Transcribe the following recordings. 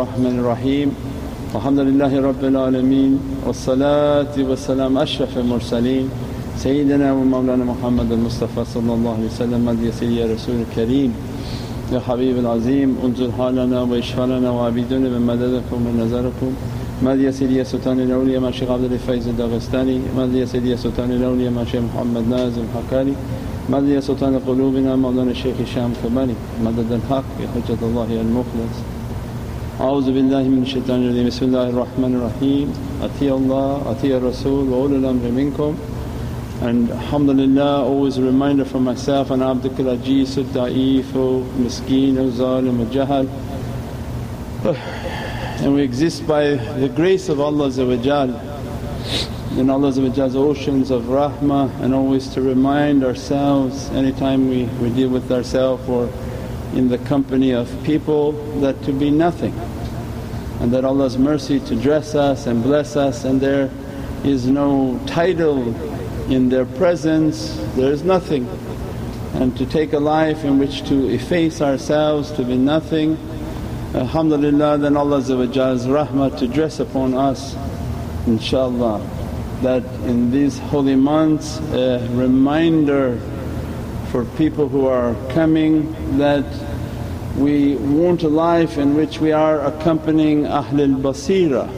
الرحمن الرحيم الحمد لله رب العالمين والصلاة والسلام أشرف المرسلين سيدنا ومولانا محمد المصطفى صلى الله عليه وسلم مديسي يا رسول الكريم يا حبيب العظيم انظر حالنا وإشفالنا وعبيدنا بمددكم ونظركم مديا سيدي سلطان الأولياء مع شيخ عبدال-Fayz al-Daghestani مديا سيدي سلطان الأولياء مع شيخ محمد نازم al Haqqani مديا سلطان قلوبنا مولانا الشيخ هشام قباني مدد الحق بحجة الله المخلص أعوذ بالله من الشيطان الرجيم بسم الله الرحمن الرحيم أطيع الله أطيع الرسول وأولي الأمر منكم. And alhamdulillah, always a reminder for myself and Abdul Ajeez al-Da'if al-Miskeen al-Zalim al-Jahal, and we exist by the grace of Allah in Allah's oceans of rahmah, and always to remind ourselves anytime we deal with ourselves or in the company of people that to be nothing, and that Allah's mercy to dress us and bless us, and there is no title in their presence, there is nothing. And to take a life in which to efface ourselves to be nothing, alhamdulillah, then Allah's rahmah to dress upon us inshaAllah. That in these holy months a reminder for people who are coming that we want a life in which we are accompanying Ahlul Basira,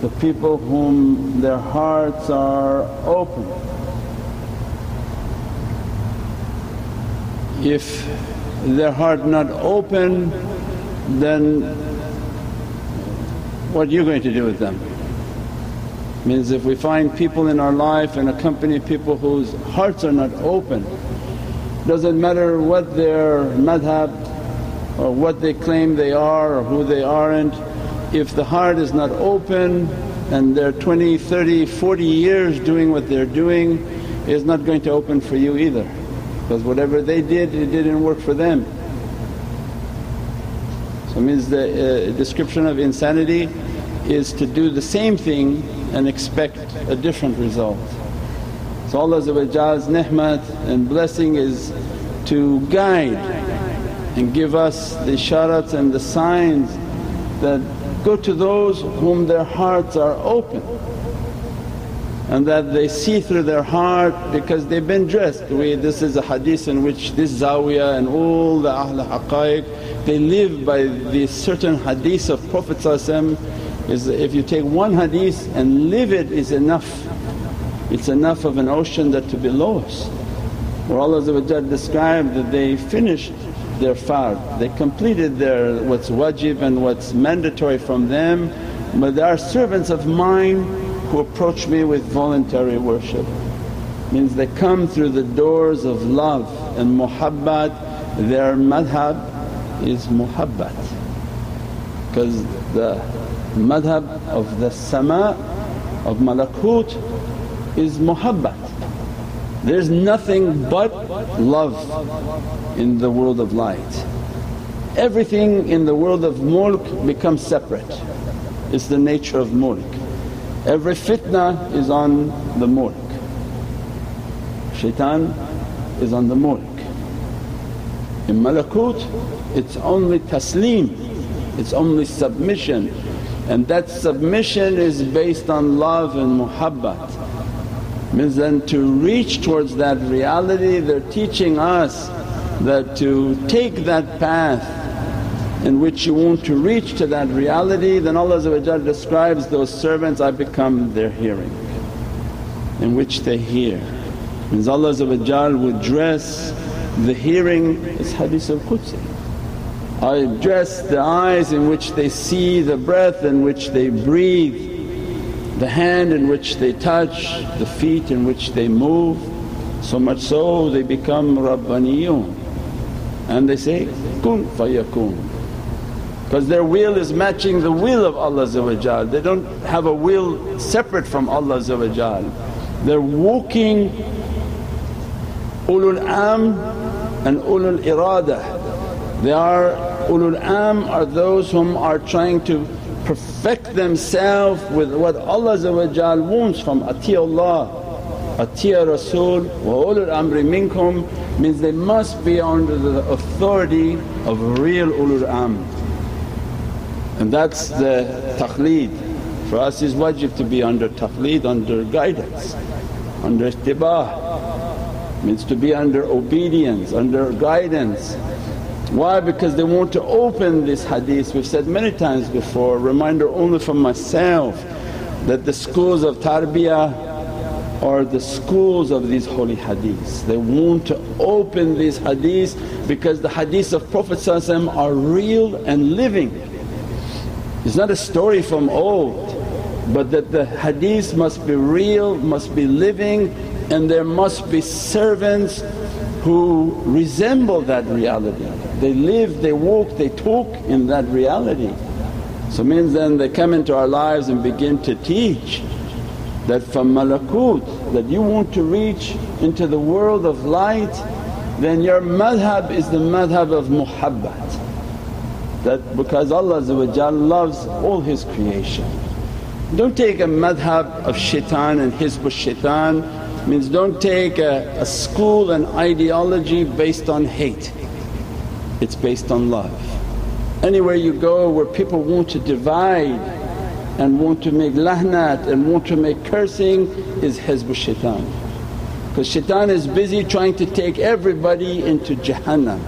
the people whom their hearts are open. If their heart not open, then what are you going to do with them? Means if we find people in our life and accompany people whose hearts are not open, doesn't matter what their madhab or what they claim they are or who they aren't, if the heart is not open and they're 20, 30, 40 years doing what they're doing, is not going to open for you either, because whatever they did, it didn't work for them. So it means the description of insanity is to do the same thing and expect a different result. So Allah's ni'mat and blessing is to guide and give us the isharats and the signs that go to those whom their hearts are open, and that they see through their heart because they've been dressed. This is a hadith in which this Zawiyah and all the Ahl al-Haqqaiq, they live by these certain hadith of Prophet is, if you take one hadith and live it, is enough. It's enough of an ocean that to be lost, where Allah described that they finished their fard, they completed their what's wajib and what's mandatory from them, but there are servants of mine who approach me with voluntary worship. Means they come through the doors of love and muhabbat. Their madhab is muhabbat, because the madhab of the sama of malakut is muhabbat. There's nothing but love in the world of light. Everything in the world of mulk becomes separate, it's the nature of mulk. Every fitna is on the mulk, shaitan is on the mulk. In malakut it's only taslim, it's only submission, and that submission is based on love and muhabbat. Means then to reach towards that reality, they're teaching us that to take that path in which you want to reach to that reality, then Allah describes those servants, I become their hearing, in which they hear. Means Allah would dress the hearing, it's hadith al-Qudsi, I dress the eyes in which they see, the breath in which they breathe, the hand in which they touch, the feet in which they move, so much so they become Rabbaniyun, and they say, Kun fayakun, because their will is matching the will of Allah. They don't have a will separate from Allah, they're walking ulul am and ulul irada. They are ulul am are those whom are trying to perfect themselves with what Allah wants from Ati'ullah, Ati'a Rasul wa ulul amri minkum. Means they must be under the authority of real ulul am, And that's the taqleed. For us it's wajib to be under taqleed, under guidance, under ittibah, means to be under obedience, under guidance. Why? Because they want to open this hadith, we've said many times before, reminder only from myself that the schools of tarbiyah are the schools of these holy hadiths. They want to open these hadiths because the hadiths of Prophet are real and living. It's not a story from old, but that the hadiths must be real, must be living, and there must be servants who resemble that reality. They live, they walk, they talk in that reality. So means then they come into our lives and begin to teach that from malakut, that you want to reach into the world of light, then your madhab is the madhab of muhabbat. That because Allah loves all His creation. Don't take a madhab of shaitan and hizb shaitan, means don't take a school and ideology based on hate, it's based on love. Anywhere you go where people want to divide and want to make lahnat and want to make cursing is hizb shaitan, because shaitan is busy trying to take everybody into Jahannam,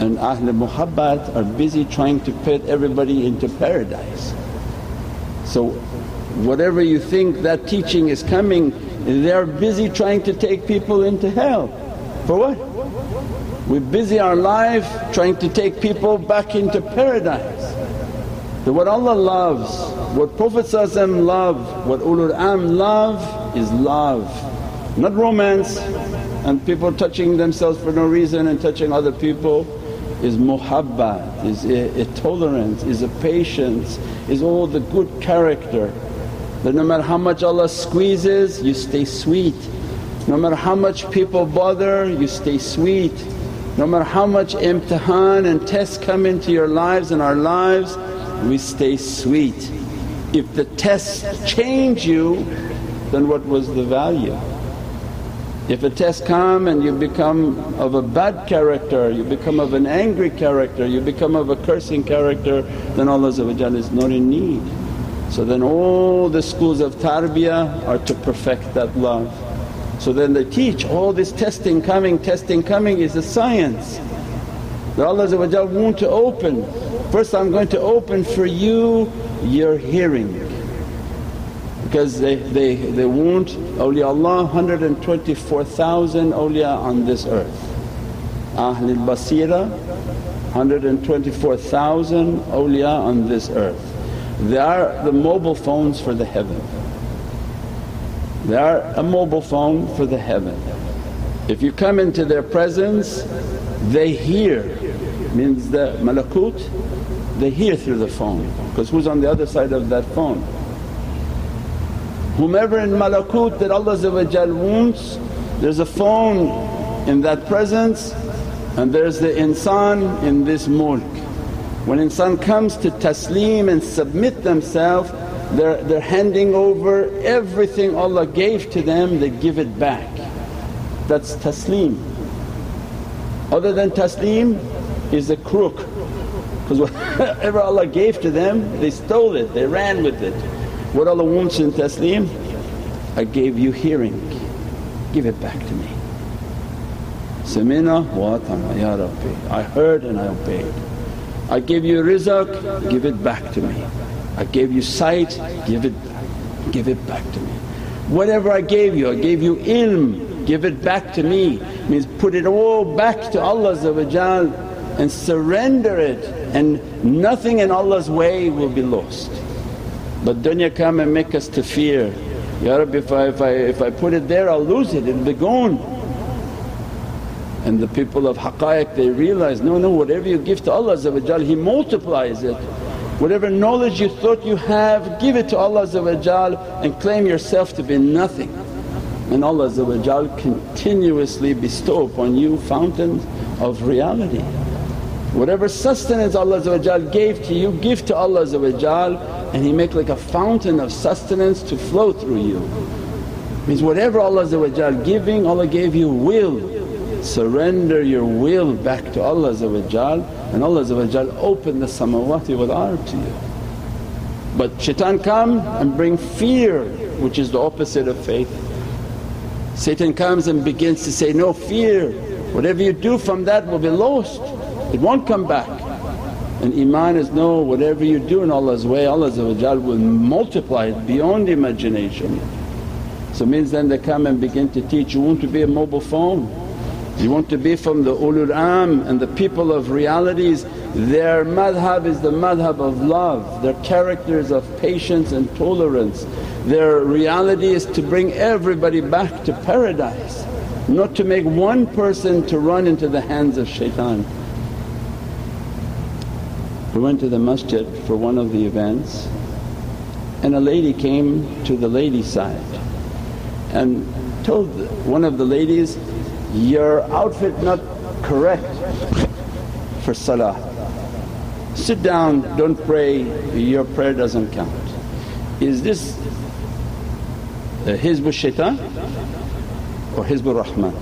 and Ahl Muhabbat are busy trying to put everybody into paradise. So whatever you think that teaching is coming, they are busy trying to take people into hell. For what? We busy our life trying to take people back into paradise. That what Allah loves, what Prophet love, what Ulul Am love is love, not romance, and people touching themselves for no reason and touching other people is muhabbat, is a tolerance, is a patience, is all the good character. That no matter how much Allah squeezes, you stay sweet. No matter how much people bother, you stay sweet. No matter how much imtihan and tests come into your lives and our lives, we stay sweet. If the tests change you, then what was the value? If a test come and you become of a bad character, you become of an angry character, you become of a cursing character, then Allah is not in need. So then all the schools of tarbiyah are to perfect that love. So then they teach all this testing coming is a science that Allah want to open. First I'm going to open for you your hearing, because they want awliyaullah 124,000 awliya on this earth. Ahlul Basira 124,000 awliya on this earth. They are the mobile phones for the heaven. They are a mobile phone for the heaven. If you come into their presence, they hear, means the malakut, they hear through the phone, because who's on the other side of that phone? Whomever in malakut that Allah wants, there's a phone in that presence, and there's the insan in this mulk. When insan comes to taslim and submit themselves, they're handing over everything Allah gave to them, they give it back. That's taslim. Other than taslim is a crook, because whatever Allah gave to them, they stole it, they ran with it. What Allah wants in taslim, I gave you hearing, give it back to me. Samina wa ata'na ya Rabbi, I heard and I obeyed. I gave you rizq, give it back to me. I gave you sight, give it back to me. Whatever I gave you ilm, give it back to me, means put it all back to Allah and surrender it, and nothing in Allah's way will be lost. But dunya come and make us to fear, ya Rabbi if I put it there I'll lose it, it'll be gone. And the people of haqqaiq they realize, no, whatever you give to Allah He multiplies it. Whatever knowledge you thought you have, give it to Allah and claim yourself to be nothing. And Allah continuously bestow upon you fountains of reality. Whatever sustenance Allah gave to you, give to Allah and He make like a fountain of sustenance to flow through you. Means whatever Allah giving, Allah gave you will. Surrender your will back to Allah and Allah opened the samawati wal ard to you. But shaitan come and bring fear, which is the opposite of faith. Satan comes and begins to say, no fear, whatever you do from that will be lost, it won't come back. And iman is, no, whatever you do in Allah's way, Allah will multiply it beyond imagination. So means then they come and begin to teach, you want to be a mobile phone, you want to be from the ulul am and the people of realities. Their madhab is the madhab of love, their character is of patience and tolerance, their reality is to bring everybody back to paradise, not to make one person to run into the hands of shaitan. We went to the masjid for one of the events and a lady came to the lady side and told one of the ladies, your outfit not correct for salah, sit down, don't pray, your prayer doesn't count. Is this Hizb al-Shaitan or Hizb al-Rahman?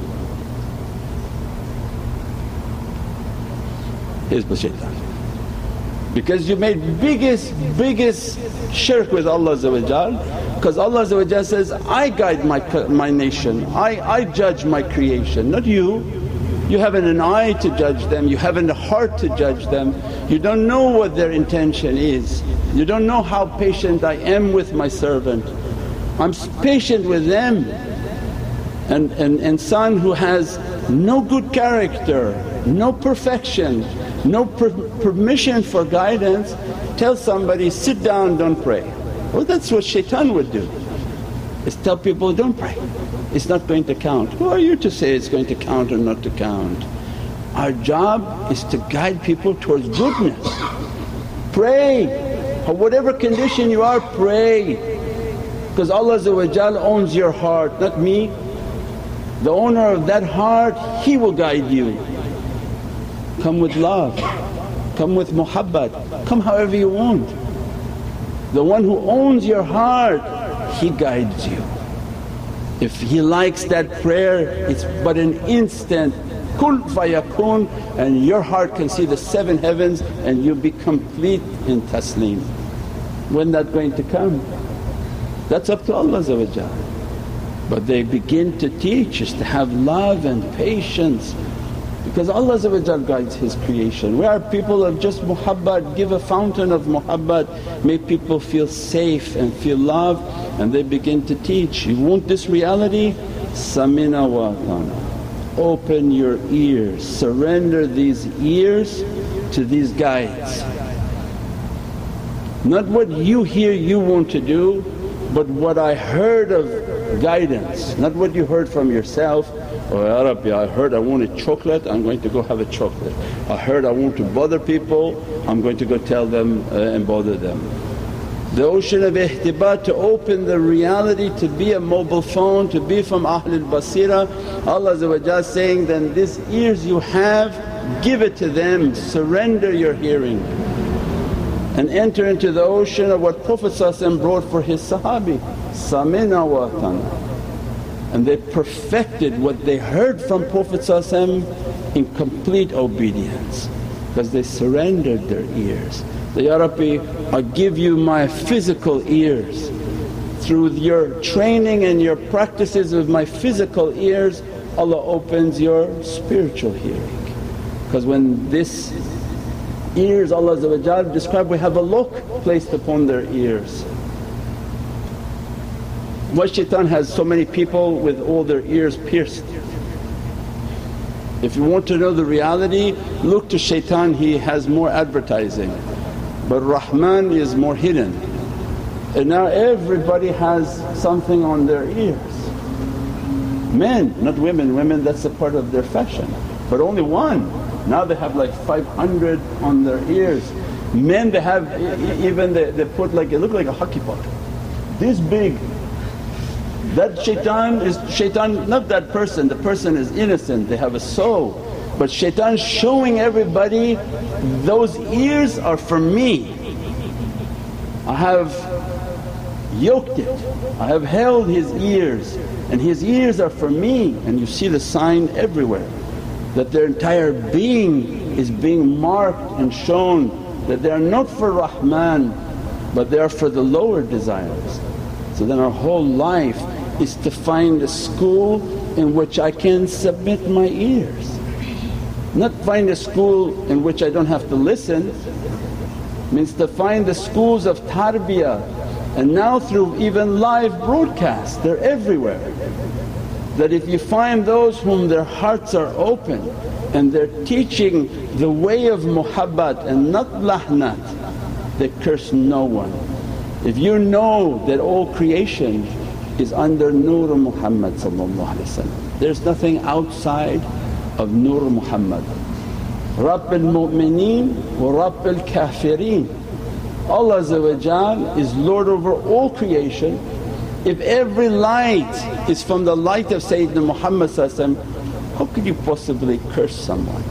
Hizb al-Shaitan. Because you made biggest shirk with Allah, because Allah says, I guide my nation, I judge my creation, not you. You haven't an eye to judge them, you haven't a heart to judge them, you don't know what their intention is, you don't know how patient I am with my servant. I'm patient with them. And an insan who has no good character, no perfection, no permission for guidance, tell somebody, sit down, don't pray. Well, that's what shaitan would do, is tell people, don't pray, it's not going to count. Who are you to say it's going to count or not to count? Our job is to guide people towards goodness. Pray, or whatever condition you are, pray, because Allah owns your heart, not me. The owner of that heart, he will guide you. Come with love, come with muhabbat, come however you want. The one who owns your heart, he guides you. If he likes that prayer, it's but an instant, kul fayakun, and your heart can see the seven heavens and you'll be complete in taslim. When that going to come? That's up to Allah. But they begin to teach us to have love and patience, because Allah guides His creation. We are people of just muhabbat, give a fountain of muhabbat, make people feel safe and feel loved, and they begin to teach, you want this reality? Samina wa atana. Open your ears, surrender these ears to these guides. Not what you hear you want to do, but what I heard of guidance, not what you heard from yourself. Oh Ya Rabbi, I heard I wanted chocolate, I'm going to go have a chocolate. I heard I want to bother people, I'm going to go tell them and bother them. The ocean of ihtibat, to open the reality, to be a mobile phone, to be from Ahlul Basira. Allah saying, then these ears you have, give it to them, surrender your hearing and enter into the ocean of what Prophet brought for his sahabi, samina wa atana. And they perfected what they heard from Prophet in complete obedience, because they surrendered their ears. That, Ya Rabbi, I give you my physical ears, through your training and your practices with my physical ears, Allah opens your spiritual hearing. Because when this ears Allah described, we have a lock placed upon their ears. Why shaitan has so many people with all their ears pierced? If you want to know the reality, look to shaitan, he has more advertising, but Rahman is more hidden. And now everybody has something on their ears. Men, not women, women that's a part of their fashion, but only one. Now they have like 500 on their ears. Men they have even they put like, it look like a hockey puck, this big. That shaitan is shaitan, not that person, the person is innocent, they have a soul, but shaitan showing everybody, those ears are for me, I have yoked it, I have held his ears and his ears are for me. And you see the sign everywhere that their entire being is being marked and shown that they are not for Rahman but they are for the lower desires. So then our whole life is to find a school in which I can submit my ears, not find a school in which I don't have to listen. Means to find the schools of tarbiyah, and now through even live broadcasts they're everywhere. That if you find those whom their hearts are open and they're teaching the way of muhabbat and not lahnat, they curse no one. If you know that all creation is under Nur Muhammad, there's nothing outside of Nur Muhammad. Rabbul Mu'mineen wa Rabbul Kafirin. Allah is Lord over all creation. If every light is from the light of Sayyidina Muhammad, how could you possibly curse someone?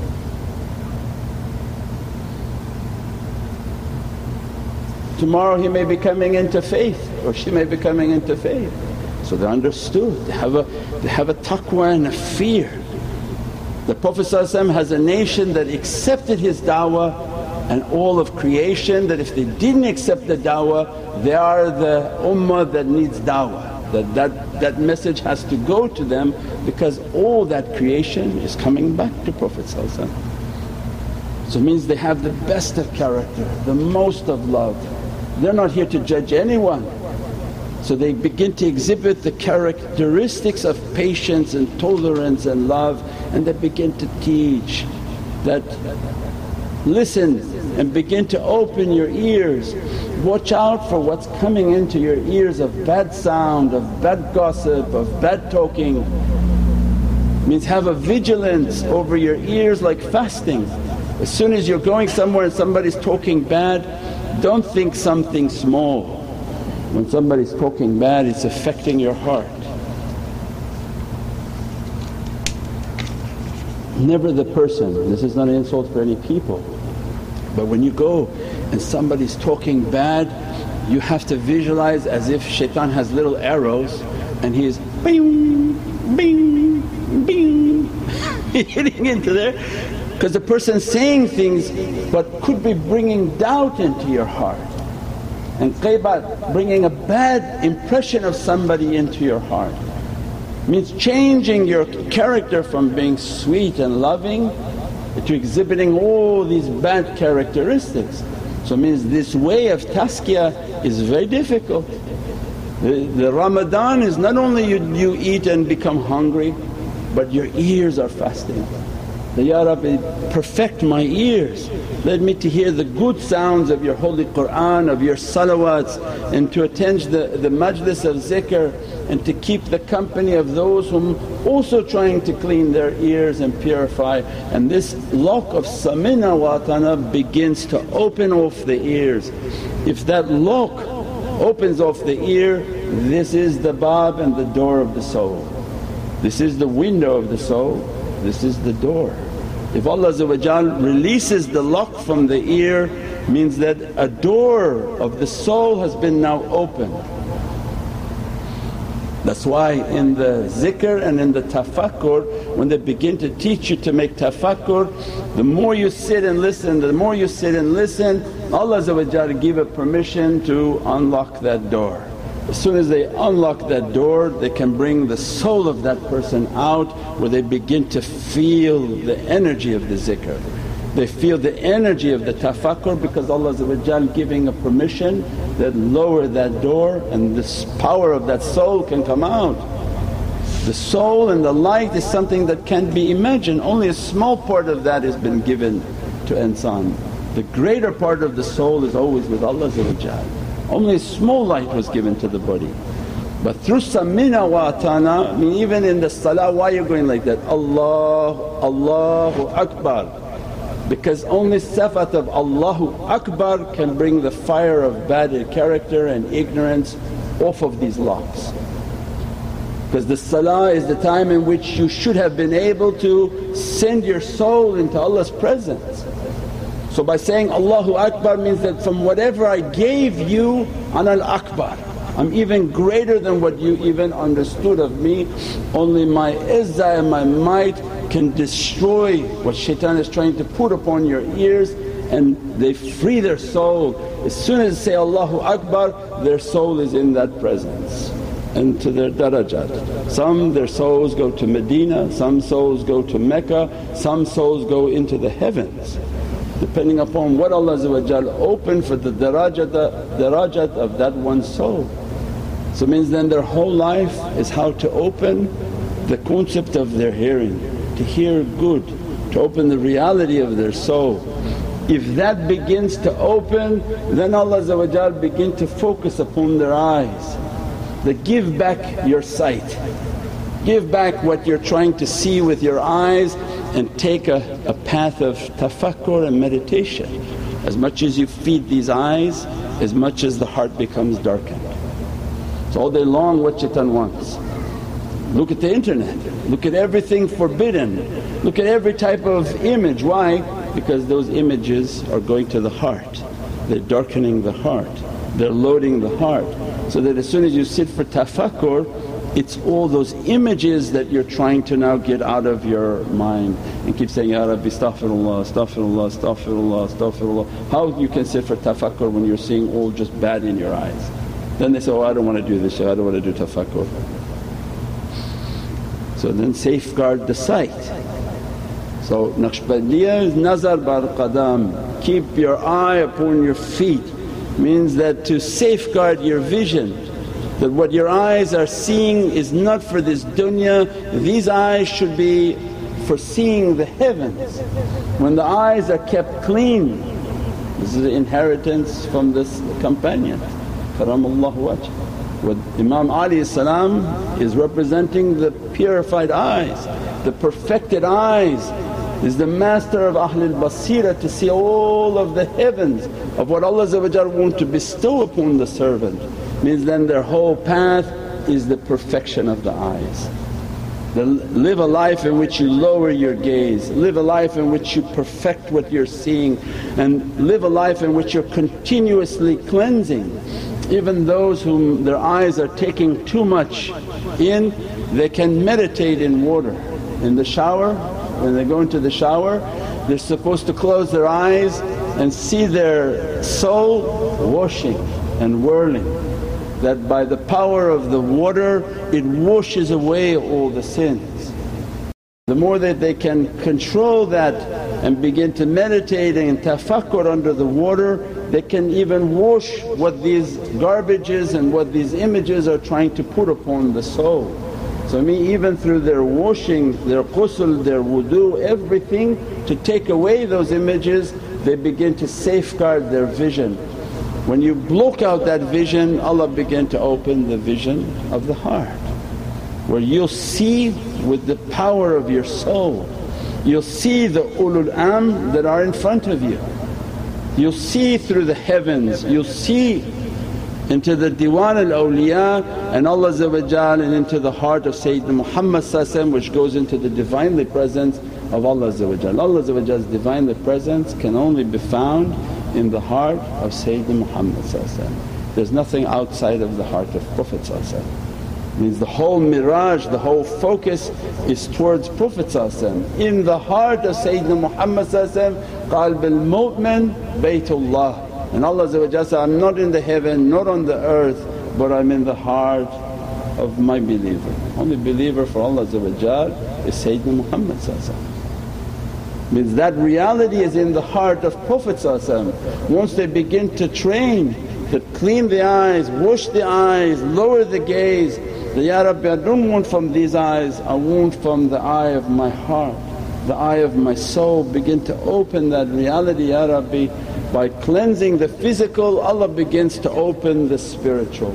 Tomorrow he may be coming into faith or she may be coming into faith. So they're understood, they have a taqwa and a fear. The Prophet has a nation that accepted his da'wah, and all of creation that if they didn't accept the da'wah, they are the ummah that needs da'wah, that message has to go to them because all that creation is coming back to Prophet. So it means they have the best of character, the most of love. They're not here to judge anyone. So they begin to exhibit the characteristics of patience and tolerance and love, and they begin to teach that listen and begin to open your ears. Watch out for what's coming into your ears of bad sound, of bad gossip, of bad talking. Means have a vigilance over your ears like fasting. As soon as you're going somewhere and somebody's talking bad, don't think something small. When somebody's talking bad, it's affecting your heart. Never the person, this is not an insult for any people, but when you go and somebody's talking bad, you have to visualize as if shaitan has little arrows and he is bing, bing, bing hitting into there, because the person's saying things but could be bringing doubt into your heart. And ghaibat, bringing a bad impression of somebody into your heart. Means changing your character from being sweet and loving to exhibiting all these bad characteristics. So it means this way of tazkiyah is very difficult. The Ramadan is not only you eat and become hungry, but your ears are fasting. Ya Rabbi, perfect my ears, let me to hear the good sounds of your holy Qur'an, of your salawats, and to attend the majlis of zikr, and to keep the company of those whom also trying to clean their ears and purify. And this lock of samina wa atana begins to open off the ears. If that lock opens off the ear, this is the bab and the door of the soul. This is the window of the soul, this is the door. If Allah releases the lock from the ear, means that a door of the soul has been now opened. That's why in the zikr and in the tafakkur, when they begin to teach you to make tafakkur, the more you sit and listen, Allah give a permission to unlock that door. As soon as they unlock that door, they can bring the soul of that person out, where they begin to feel the energy of the zikr. They feel the energy of the tafakkur because Allah giving a permission that lower that door, and this power of that soul can come out. The soul and the light is something that can't be imagined, only a small part of that has been given to insan. The greater part of the soul is always with Allah. Only a small light was given to the body. But through samina wa atana, I mean even in the salah, why you're going like that? Allahu, Allahu Akbar. Because only sifat of Allahu Akbar can bring the fire of bad character and ignorance off of these locks. Because the salah is the time in which you should have been able to send your soul into Allah's presence. So by saying Allahu Akbar means that from whatever I gave you, Anal Akbar, I'm even greater than what you even understood of me. Only my izzah and my might can destroy what shaitan is trying to put upon your ears, and they free their soul. As soon as they say, Allahu Akbar, their soul is in that presence and to their darajat. Some their souls go to Medina, some souls go to Mecca, some souls go into the heavens, depending upon what Allah opened for the darajat of that one soul. So it means then their whole life is how to open the concept of their hearing, to hear good, to open the reality of their soul. If that begins to open, then Allah begin to focus upon their eyes, that give back your sight, give back what you're trying to see with your eyes, and take a path of tafakkur and meditation. As much as you feed these eyes, as much as the heart becomes darkened. So all day long what shaitan wants. Look at the internet, look at everything forbidden, look at every type of image. Why? Because those images are going to the heart, they're darkening the heart, they're loading the heart. So that as soon as you sit for tafakkur, it's all those images that you're trying to now get out of your mind, and keep saying, Ya Rabbi astaghfirullah, astaghfirullah, astaghfirullah, astaghfirullah. How you can sit for tafakkur when you're seeing all just bad in your eyes? Then they say, oh I don't want to do this, I don't want to do tafakkur. So then safeguard the sight. So Naqshbandiyya is nazar bar qadam, keep your eye upon your feet, means that to safeguard your vision. That what your eyes are seeing is not for this dunya, these eyes should be for seeing the heavens. When the eyes are kept clean, this is the inheritance from this companion, karamallahu wajh. What Imam Ali is representing, the purified eyes, the perfected eyes, is the master of Ahlul Basira, to see all of the heavens of what Allah wants to bestow upon the servant. Means then their whole path is the perfection of the eyes. Live a life in which you lower your gaze, live a life in which you perfect what you're seeing, and live a life in which you're continuously cleansing. Even those whom their eyes are taking too much in, they can meditate in water. In the shower, when they go into the shower, they're supposed to close their eyes and see their soul washing and whirling. That by the power of the water it washes away all the sins. The more that they can control that and begin to meditate and tafakkur under the water, they can even wash what these garbages and what these images are trying to put upon the soul. So even through their washing, their ghusl, their wudu, everything to take away those images, they begin to safeguard their vision. When you block out that vision, Allah begin to open the vision of the heart, where you'll see with the power of your soul, you'll see the ulul am that are in front of you, you'll see through the heavens, you'll see into the Diwan al-Awliya and Allah, and into the heart of Sayyidina Muhammad which goes into the Divinely Presence of Allah. Allah's Divinely Presence can only be found in the heart of Sayyidina Muhammad. There's nothing outside of the heart of Prophet. Means the whole mirage, the whole focus is towards Prophet. In the heart of Sayyidina Muhammad, qalb al-mu'min baytullah. And Allah said, I'm not in the heaven, not on the earth, but I'm in the heart of my believer. Only believer for Allah is Sayyidina Muhammad. Means that reality is in the heart of Prophet. Once they begin to train, to clean the eyes, wash the eyes, lower the gaze, that, Ya Rabbi I don't want from these eyes, I want from the eye of my heart, the eye of my soul. Begin to open that reality, Ya Rabbi. By cleansing the physical, Allah begins to open the spiritual.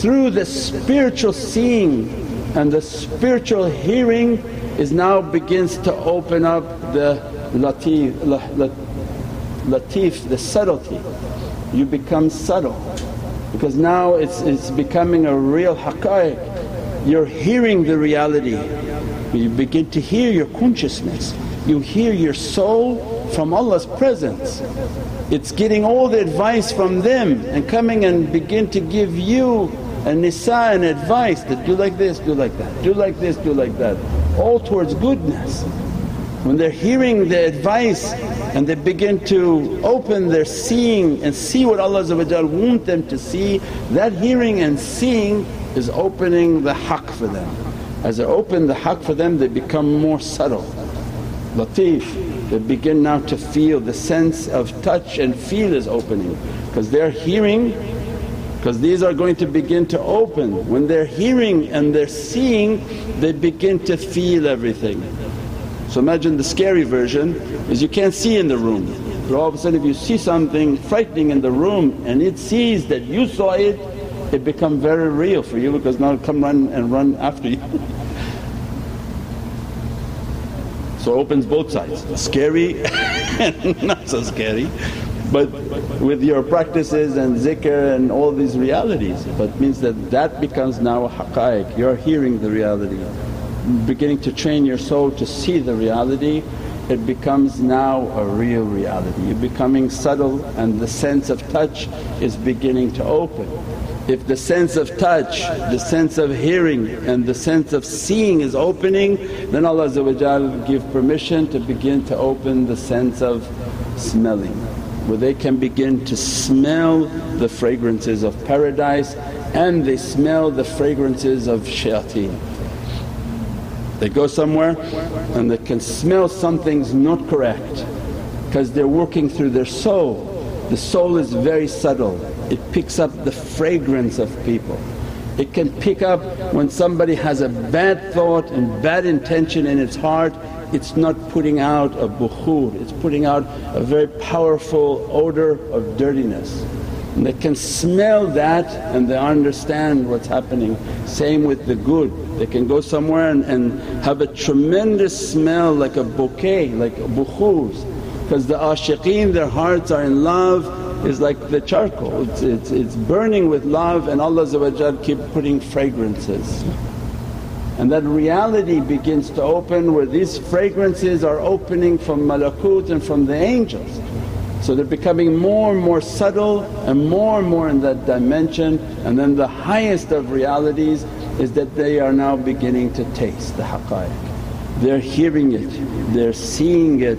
Through the spiritual seeing and the spiritual hearing is now begins to open up the latif, the subtlety. You become subtle because now it's becoming a real haqqaiq. You're hearing the reality, you begin to hear your consciousness, you hear your soul from Allah's presence. It's getting all the advice from them and coming and begin to give you a nisa and advice that do like this, do like that, do like this, do like that. all towards goodness. When they're hearing the advice and they begin to open their seeing and see what Allah wants them to see, that hearing and seeing is opening the haqq for them. As they open the haqq for them, they become more subtle, lateef. They begin now to feel, the sense of touch and feel is opening because they're hearing, because these are going to begin to open. When they're hearing and they're seeing, they begin to feel everything. So imagine the scary version is you can't see in the room, but all of a sudden if you see something frightening in the room and it sees that you saw it, it becomes very real for you because now it'll come run after you. So opens both sides, scary and not so scary, but with your practices and zikr and all these realities. But means that that becomes now a haqqaiq, you're hearing the reality. Beginning to train your soul to see the reality, it becomes now a real reality. You're becoming subtle and the sense of touch is beginning to open. If the sense of touch, the sense of hearing and the sense of seeing is opening, then Allah give permission to begin to open the sense of smelling, where they can begin to smell the fragrances of paradise and they smell the fragrances of shayateen. They go somewhere and they can smell something's not correct because they're working through their soul. The soul is very subtle, it picks up the fragrance of people. It can pick up when somebody has a bad thought and bad intention in its heart, it's not putting out a bukhur, it's putting out a very powerful odor of dirtiness. And they can smell that and they understand what's happening. Same with the good, they can go somewhere and have a tremendous smell like a bouquet, like bukhurs, because the ashiqeen, their hearts are in love, is like the charcoal, it's burning with love, and Allah keep putting fragrances. And that reality begins to open where these fragrances are opening from malakut and from the angels. So they're becoming more and more subtle and more in that dimension, and then the highest of realities is that they are now beginning to taste the haqqaiq. They're hearing it, they're seeing it,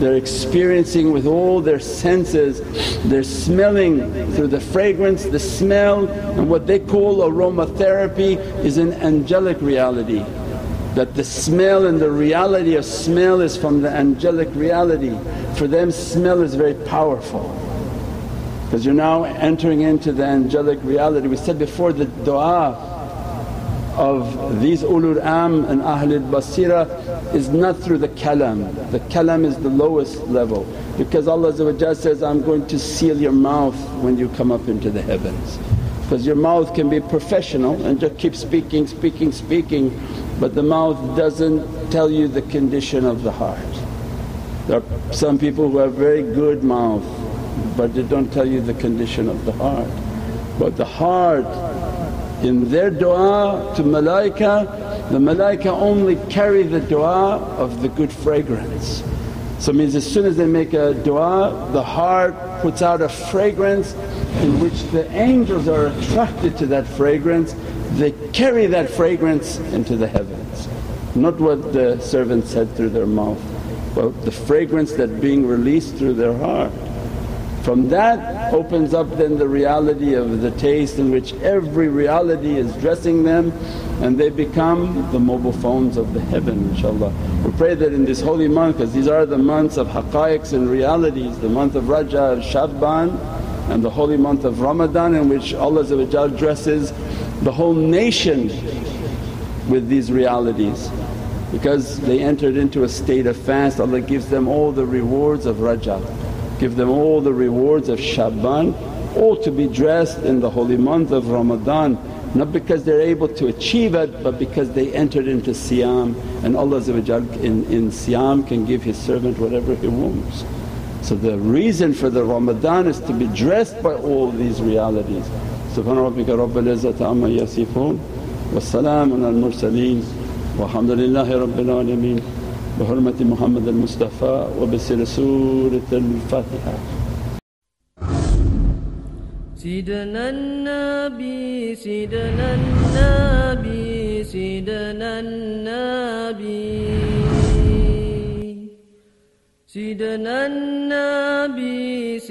they're experiencing with all their senses, they're smelling through the fragrance, the smell, and what they call aromatherapy is an angelic reality. That the smell and the reality of smell is from the angelic reality. For them smell is very powerful because you're now entering into the angelic reality. We said before the du'a of these ulul am and ahlul basira is not through the kalam. The kalam is the lowest level because Allah says, I'm going to seal your mouth when you come up into the heavens. Because your mouth can be professional and just keep speaking, speaking, speaking, but the mouth doesn't tell you the condition of the heart. There are some people who have very good mouth but they don't tell you the condition of the heart. But the heart in their du'a to malaika, the malaika only carry the du'a of the good fragrance. So it means as soon as they make a du'a, the heart puts out a fragrance in which the angels are attracted to that fragrance, they carry that fragrance into the heavens. Not what the servant said through their mouth, but the fragrance that being released through their heart. From that opens up then the reality of the taste in which every reality is dressing them and they become the mobile phones of the heaven, inshaAllah. We pray that in this holy month, because these are the months of haqqaiqs and realities, the month of Rajab, Sha'ban and the holy month of Ramadan, in which Allah dresses the whole nation with these realities. Because they entered into a state of fast, Allah gives them all the rewards of Rajab. Give them all the rewards of Sha'ban, all to be dressed in the holy month of Ramadan, not because they're able to achieve it but because they entered into siyam, and Allah in siyam can give His servant whatever He wants. So the reason for the Ramadan is to be dressed by all these realities. Subhana rabbika rabbil izzati amma yasifoon wa salaamun al mursaleen walhamdulillahi rabbil alameen. بحرمة محمد المصطفى وبسر سورة الفاتحة. سيدنا النبي النبي سيدنا النبي